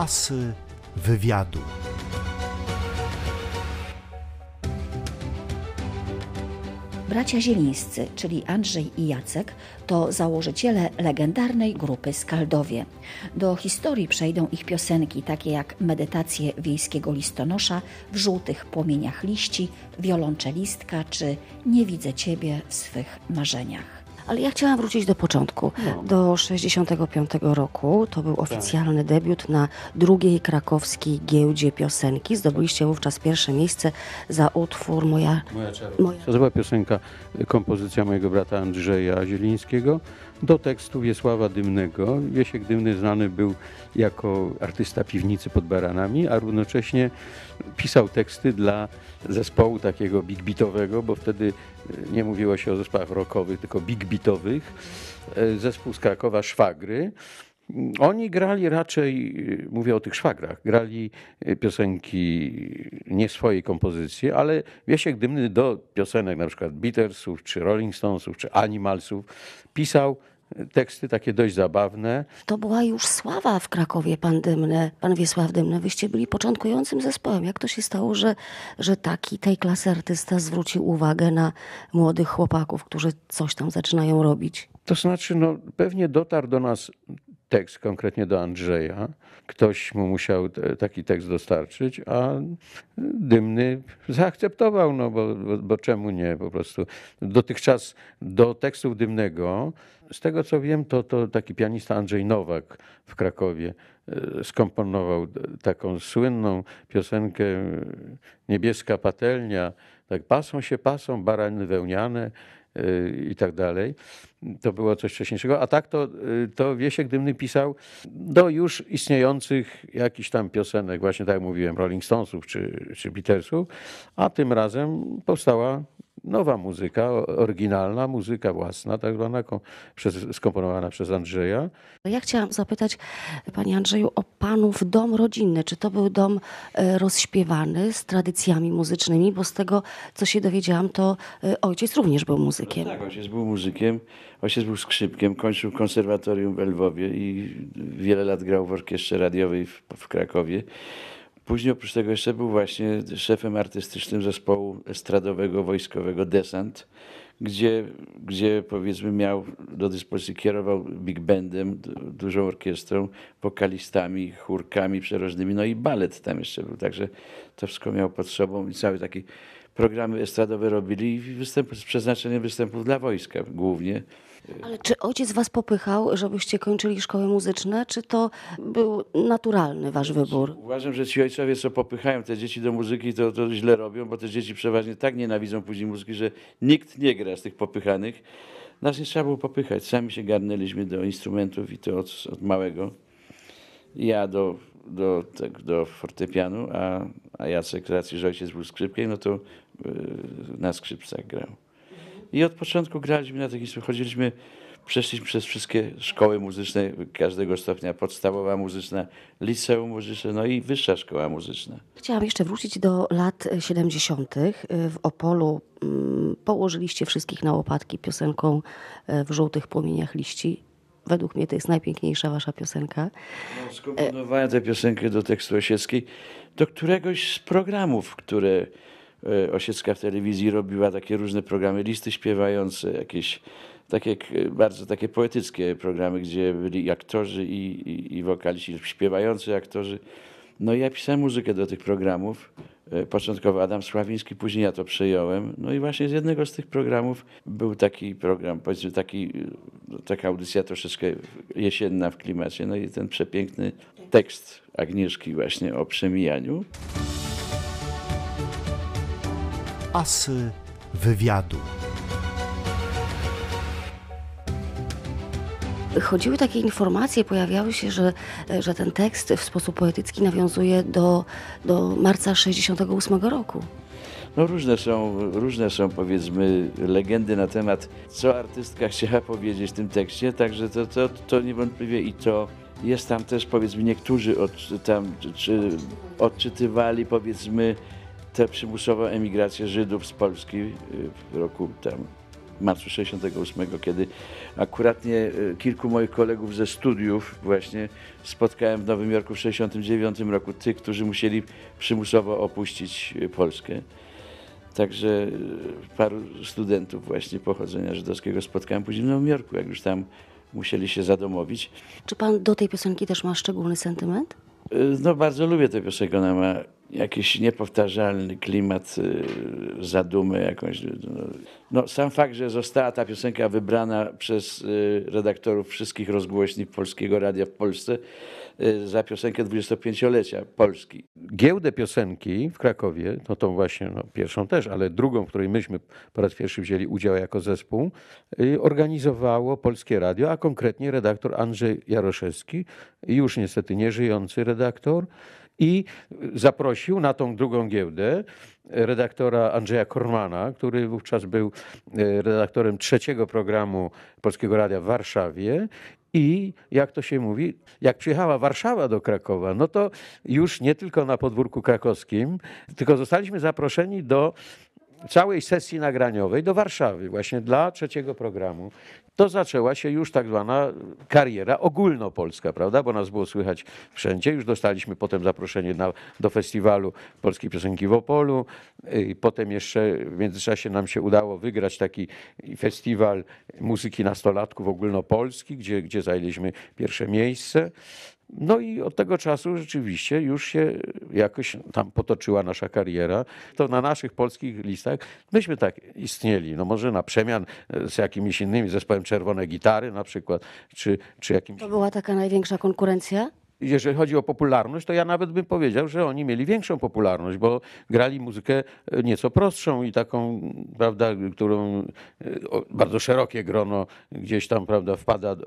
asy wywiadu. Bracia Zielińscy, czyli Andrzej i Jacek, to założyciele legendarnej grupy Skaldowie. Do historii przejdą ich piosenki, takie jak Medytacje wiejskiego listonosza, W żółtych płomieniach liści, Wiolonczelistka czy Nie widzę ciebie w swych marzeniach. Ale ja chciałam wrócić do początku, do 65 roku. To był oficjalny debiut na drugiej krakowskiej giełdzie piosenki. Zdobyliście wówczas pierwsze miejsce za utwór Moja Czerwość. To była piosenka, kompozycja mojego brata Andrzeja Zielińskiego do tekstu Wiesława Dymnego. Wiesiek Dymny znany był jako artysta Piwnicy pod Baranami, a równocześnie pisał teksty dla zespołu takiego big beatowego, bo wtedy nie mówiło się o zespołach rockowych, tylko big beatowych. Zespół z Krakowa Szwagry. Oni grali raczej, mówię o tych szwagrach, grali piosenki nie swojej kompozycji, ale Wiesiek Dymny do piosenek na przykład Beatlesów, czy Rolling Stonesów, czy Animalsów pisał teksty takie dość zabawne. To była już sława w Krakowie, pan Wiesław Dymny. Wyście byli początkującym zespołem. Jak to się stało, że taki tej klasy artysta zwrócił uwagę na młodych chłopaków, którzy coś tam zaczynają robić? To znaczy, no pewnie dotarł do nas tekst, konkretnie do Andrzeja. Ktoś mu musiał taki tekst dostarczyć, a Dymny zaakceptował, no bo czemu nie po prostu. Dotychczas do tekstów Dymnego, z tego co wiem, to taki pianista Andrzej Nowak w Krakowie skomponował taką słynną piosenkę Niebieska Patelnia, tak pasą się pasą, barany wełniane i tak dalej. To było coś wcześniejszego, a tak to Wiesiek Dymny pisał do już istniejących jakichś tam piosenek, właśnie tak jak mówiłem, Rolling Stonesów czy Beatlesów, a tym razem powstała nowa muzyka, oryginalna muzyka własna, tak zwana, skomponowana przez Andrzeja. Ja chciałam zapytać, panie Andrzeju, o panów dom rodzinny. Czy to był dom rozśpiewany z tradycjami muzycznymi? Bo z tego, co się dowiedziałam, to ojciec również był muzykiem. No tak, ojciec był muzykiem, ojciec był skrzypkiem, kończył konserwatorium we Lwowie i wiele lat grał w orkiestrze radiowej w Krakowie. Później oprócz tego jeszcze był właśnie szefem artystycznym zespołu estradowego wojskowego Desant, gdzie powiedzmy miał do dyspozycji, kierował big bandem, dużą orkiestrą, wokalistami, chórkami przeróżnymi, no i balet tam jeszcze był, także to wszystko miał pod sobą i cały taki programy estradowe robili i z przeznaczeniem występów dla wojska głównie. Ale czy ojciec was popychał, żebyście kończyli szkoły muzyczne, czy to był naturalny wasz wybór? Uważam, że ci ojcowie, co popychają te dzieci do muzyki, to źle robią, bo te dzieci przeważnie tak nienawidzą później muzyki, że nikt nie gra z tych popychanych. Nas nie trzeba było popychać, sami się garnęliśmy do instrumentów i to od małego. Ja do fortepianu, a Jacek, z racji, że ojciec był skrzypkiem, no to na skrzypcach grał. I od początku graliśmy na tych instrumentach, chodziliśmy, przeszliśmy przez wszystkie szkoły muzyczne każdego stopnia, podstawowa muzyczna, liceum muzyczne, no i wyższa szkoła muzyczna. Chciałam jeszcze wrócić do lat 70. W Opolu położyliście wszystkich na łopatki piosenką W żółtych płomieniach liści. Według mnie to jest najpiękniejsza wasza piosenka. No, skomponowałem tę piosenkę do tekstu Osieckiej, do któregoś z programów, które Osiecka w telewizji robiła, takie różne programy, listy śpiewające, jakieś takie bardzo takie poetyckie programy, gdzie byli aktorzy i wokaliści, śpiewający aktorzy. No i ja pisałem muzykę do tych programów. Początkowo Adam Sławiński, później ja to przejąłem. No i właśnie z jednego z tych programów był taki program, powiedzmy taka audycja troszeczkę jesienna w klimacie. No i ten przepiękny tekst Agnieszki właśnie o przemijaniu. Asy wywiadu. Chodziły takie informacje, pojawiały się, że ten tekst w sposób poetycki nawiązuje do marca 68 roku. No różne są powiedzmy legendy na temat, co artystka chciała powiedzieć w tym tekście, także to niewątpliwie i to jest tam też, powiedzmy, niektórzy odczytywali powiedzmy tę przymusową emigrację Żydów z Polski w roku tam marcu 68, kiedy akuratnie kilku moich kolegów ze studiów właśnie spotkałem w Nowym Jorku w 69 roku, tych, którzy musieli przymusowo opuścić Polskę. Także paru studentów właśnie pochodzenia żydowskiego spotkałem później w Nowym Jorku, jak już tam musieli się zadomowić. Czy pan do tej piosenki też ma szczególny sentyment? No bardzo lubię tę piosenkę, ona ma jakiś niepowtarzalny klimat, zadumę jakąś. No, sam fakt, że została ta piosenka wybrana przez redaktorów wszystkich rozgłośni Polskiego Radia w Polsce za piosenkę 25-lecia Polski. Giełdę piosenki w Krakowie, no tą właśnie, no pierwszą też, ale drugą, w której myśmy po raz pierwszy wzięli udział jako zespół, organizowało Polskie Radio, a konkretnie redaktor Andrzej Jaroszewski, już niestety nieżyjący redaktor, i zaprosił na tą drugą giełdę redaktora Andrzeja Kormana, który wówczas był redaktorem trzeciego programu Polskiego Radia w Warszawie. I jak to się mówi, jak przyjechała Warszawa do Krakowa, no to już nie tylko na podwórku krakowskim, tylko zostaliśmy zaproszeni do całej sesji nagraniowej do Warszawy właśnie dla trzeciego programu. To zaczęła się już tak zwana kariera ogólnopolska, prawda? Bo nas było słychać wszędzie. Już dostaliśmy potem zaproszenie do festiwalu Polskiej Piosenki w Opolu. I potem jeszcze w międzyczasie nam się udało wygrać taki festiwal muzyki nastolatków ogólnopolski, gdzie zajęliśmy pierwsze miejsce. No i od tego czasu rzeczywiście już się jakoś tam potoczyła nasza kariera. To na naszych polskich listach myśmy tak istnieli. No może na przemian z jakimiś innymi, zespołem Czerwone Gitary na przykład, czy jakimś... To była taka największa konkurencja? Jeżeli chodzi o popularność, to ja nawet bym powiedział, że oni mieli większą popularność, bo grali muzykę nieco prostszą i taką, prawda, którą bardzo szerokie grono gdzieś tam, prawda,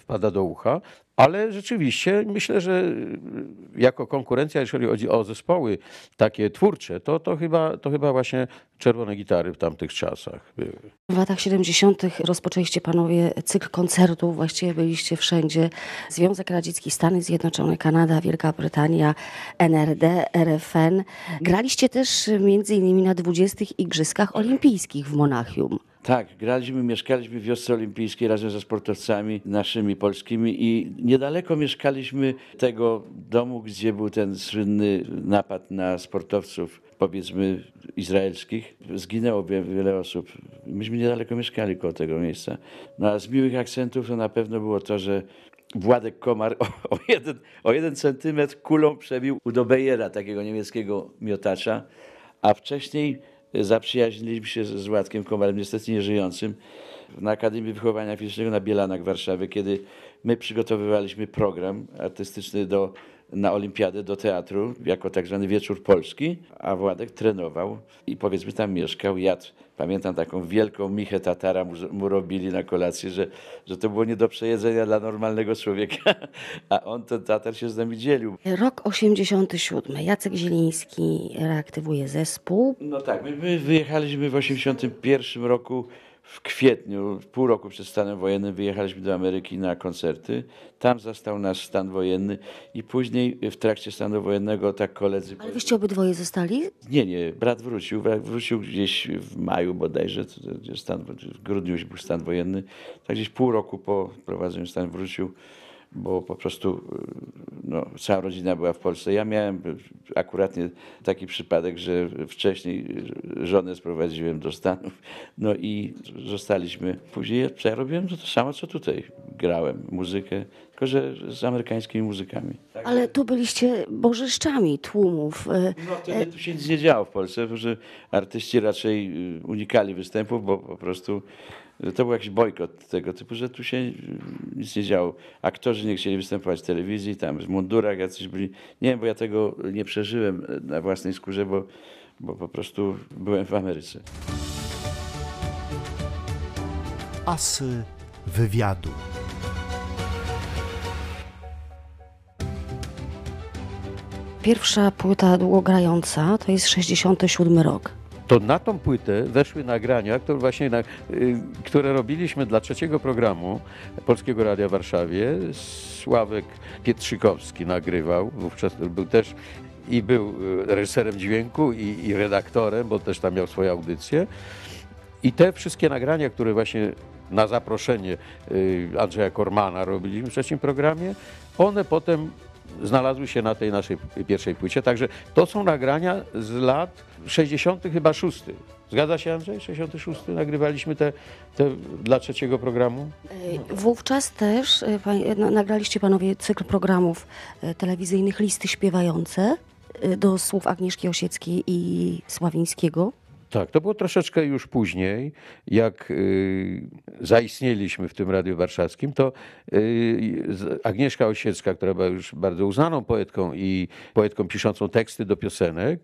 wpada do ucha. Ale rzeczywiście myślę, że jako konkurencja, jeżeli chodzi o zespoły takie twórcze, to chyba właśnie Czerwone Gitary w tamtych czasach były. W latach 70. rozpoczęliście panowie cykl koncertów, właściwie byliście wszędzie. Związek Radziecki, Stany Zjednoczone, Kanada, Wielka Brytania, NRD, RFN. Graliście też między innymi na 20. Igrzyskach Olimpijskich w Monachium. Tak, graliśmy, mieszkaliśmy w wiosce olimpijskiej razem ze sportowcami naszymi polskimi i niedaleko mieszkaliśmy tego domu, gdzie był ten słynny napad na sportowców, powiedzmy izraelskich. Zginęło wiele osób. Myśmy niedaleko mieszkali koło tego miejsca. No a z miłych akcentów to na pewno było to, że Władek Komar o jeden centymetr kulą przebił u Dobejera, takiego niemieckiego miotacza, a wcześniej zaprzyjaźniliśmy się z Władkiem Komarem, niestety nieżyjącym, na Akademii Wychowania Fizycznego na Bielanach Warszawy, kiedy my przygotowywaliśmy program artystyczny na olimpiadę do teatru, jako tak zwany Wieczór Polski, a Władek trenował i powiedzmy tam mieszkał, jadł. Pamiętam taką wielką Michę Tatara mu robili na kolację, że to było nie do przejedzenia dla normalnego człowieka, a on ten Tatar się z nami dzielił. Rok 87. Jacek Zieliński reaktywuje zespół. No tak, my wyjechaliśmy w 81 roku. W kwietniu, pół roku przed stanem wojennym, wyjechaliśmy do Ameryki na koncerty. Tam zastał nas stan wojenny i później w trakcie stanu wojennego tak koledzy... Ale wyście obydwoje zostali? Nie. Brat wrócił. Gdzieś w maju bodajże, w grudniu już był stan wojenny. Tak gdzieś pół roku po prowadzeniu stanu wrócił, bo po prostu no, cała rodzina była w Polsce. Ja miałem akuratnie taki przypadek, że wcześniej żonę sprowadziłem do Stanów, no i zostaliśmy. Później ja robiłem to samo, co tutaj. Grałem muzykę, tylko że z amerykańskimi muzykami. Ale tu byliście bożyszczami tłumów. No wtedy tu się nic nie działo w Polsce, że artyści raczej unikali występów, bo po prostu... To był jakiś bojkot tego typu, że tu się nic nie działo. Aktorzy nie chcieli występować w telewizji, tam w mundurach jacyś byli. Nie wiem, bo ja tego nie przeżyłem na własnej skórze, bo po prostu byłem w Ameryce. Asy wywiadu. Pierwsza płyta długogrająca to jest 67 rok. To na tą płytę weszły nagrania, które robiliśmy dla trzeciego programu Polskiego Radia w Warszawie. Sławek Pietrzykowski nagrywał, wówczas był też i był reżyserem dźwięku i redaktorem, bo też tam miał swoje audycje. I te wszystkie nagrania, które właśnie na zaproszenie Andrzeja Kormana robiliśmy w trzecim programie, one potem znalazły się na tej naszej pierwszej płycie. Także to są nagrania z lat 60. chyba 6. Zgadza się, Andrzej? 66. Nagrywaliśmy te dla trzeciego programu? Wówczas też nagraliście panowie cykl programów telewizyjnych Listy śpiewające do słów Agnieszki Osieckiej i Sławińskiego. Tak, to było troszeczkę już później, jak zaistnieliśmy w tym Radiu Warszawskim, to Agnieszka Osiecka, która była już bardzo uznaną poetką i poetką piszącą teksty do piosenek,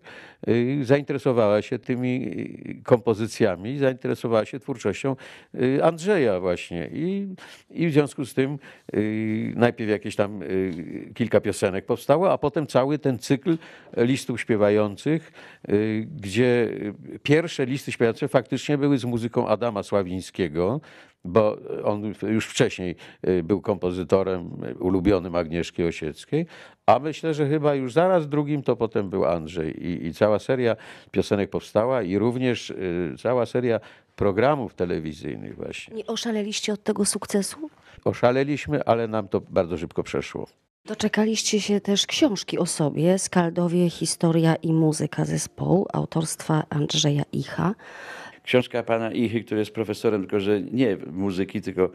zainteresowała się tymi kompozycjami, zainteresowała się twórczością Andrzeja właśnie i w związku z tym najpierw jakieś tam kilka piosenek powstało, a potem cały ten cykl listów śpiewających, gdzie pierwsze listy śpiewające faktycznie były z muzyką Adama Sławińskiego, bo on już wcześniej był kompozytorem ulubionym Agnieszki Osieckiej, a myślę, że chyba już zaraz drugim to potem był Andrzej i cała seria piosenek powstała i również cała seria programów telewizyjnych właśnie. Nie oszaleliście od tego sukcesu? Oszaleliśmy, ale nam to bardzo szybko przeszło. Doczekaliście się też książki o sobie, Skaldowie, historia i muzyka zespołu, autorstwa Andrzeja Icha. Książka pana Ichy, który jest profesorem, tylko że nie muzyki, tylko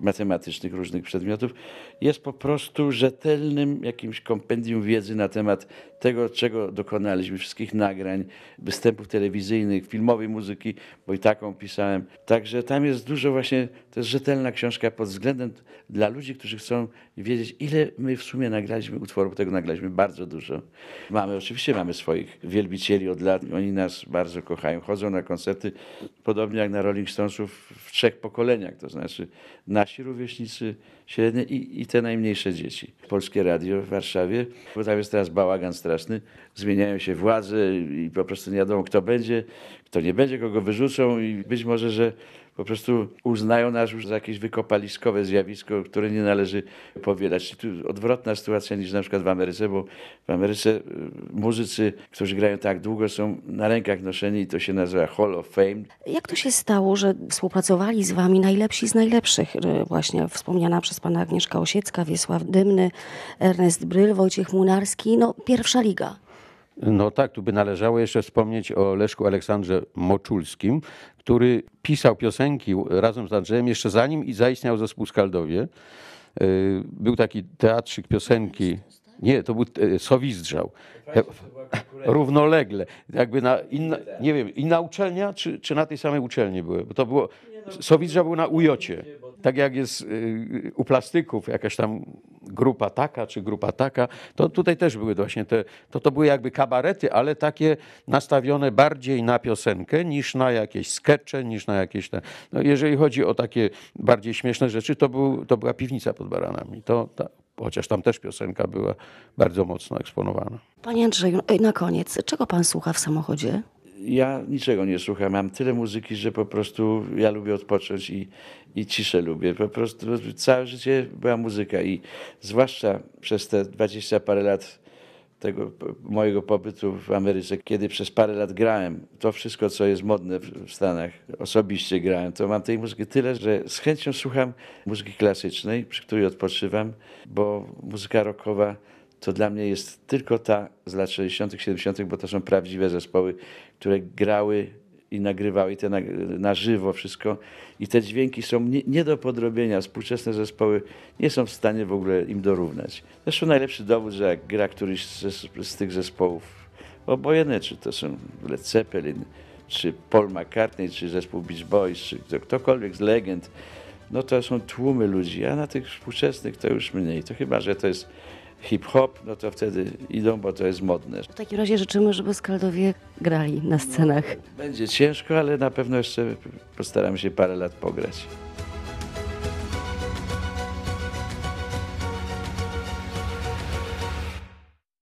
matematycznych różnych przedmiotów, jest po prostu rzetelnym jakimś kompendium wiedzy na temat tego, czego dokonaliśmy, wszystkich nagrań, występów telewizyjnych, filmowej muzyki, bo i taką pisałem. Także tam jest dużo właśnie, to jest rzetelna książka pod względem dla ludzi, którzy chcą wiedzieć, ile my w sumie nagraliśmy utworów, bo tego nagraliśmy bardzo dużo. Oczywiście mamy swoich wielbicieli od lat, oni nas bardzo kochają, chodzą na koncerty, podobnie jak na Rolling Stonesów w trzech pokoleniach, to znaczy nasi rówieśnicy średnie i te najmniejsze dzieci. Polskie Radio w Warszawie, bo tam jest teraz bałagan straszny, zmieniają się władze i po prostu nie wiadomo, kto będzie, kto nie będzie, kogo wyrzucą i być może, że po prostu uznają nas już za jakieś wykopaliskowe zjawisko, które nie należy powielać. Tu odwrotna sytuacja niż na przykład w Ameryce, bo w Ameryce muzycy, którzy grają tak długo, są na rękach noszeni i to się nazywa Hall of Fame. Jak to się stało, że współpracowali z wami najlepsi z najlepszych? Właśnie wspomniana przez pana Agnieszka Osiecka, Wiesław Dymny, Ernest Bryl, Wojciech Młynarski, no pierwsza liga. No tak, tu by należało jeszcze wspomnieć o Leszku Aleksandrze Moczulskim, który pisał piosenki razem z Andrzejem jeszcze zanim zaistniał zespół Skaldowie. Był taki teatrzyk piosenki, nie, to był Sowizdrzał. Równolegle, jakby nie wiem, inna uczelnia, czy na tej samej uczelni były, bo to było, Sowizdrzał był na Ujocie. Tak jak jest u plastyków jakaś tam grupa taka czy grupa taka, to tutaj też były właśnie to były jakby kabarety, ale takie nastawione bardziej na piosenkę niż na jakieś skecze, niż na jakieś... No jeżeli chodzi o takie bardziej śmieszne rzeczy, to była piwnica pod baranami. Chociaż tam też piosenka była bardzo mocno eksponowana. Panie Andrzeju, na koniec, czego pan słucha w samochodzie? Ja niczego nie słucham, mam tyle muzyki, że po prostu ja lubię odpocząć i ciszę lubię. Po prostu całe życie była muzyka i zwłaszcza przez te 20 parę lat tego mojego pobytu w Ameryce, kiedy przez parę lat grałem, to wszystko, co jest modne w Stanach, osobiście grałem, to mam tej muzyki tyle, że z chęcią słucham muzyki klasycznej, przy której odpoczywam, bo muzyka rockowa to dla mnie jest tylko ta z lat 60., 70., bo to są prawdziwe zespoły, które grały i nagrywały te na żywo wszystko. I te dźwięki są nie do podrobienia. Współczesne zespoły nie są w stanie w ogóle im dorównać. Zresztą najlepszy dowód, że jak gra któryś z tych zespołów, obojętne czy to są Led Zeppelin, czy Paul McCartney, czy zespół Beach Boys, czy ktokolwiek z legend, no to są tłumy ludzi, a na tych współczesnych to już mniej. To chyba, że to jest hip-hop, no to wtedy idą, bo to jest modne. W takim razie życzymy, żeby Skaldowie grali na scenach. No, będzie ciężko, ale na pewno jeszcze postaram się parę lat pograć.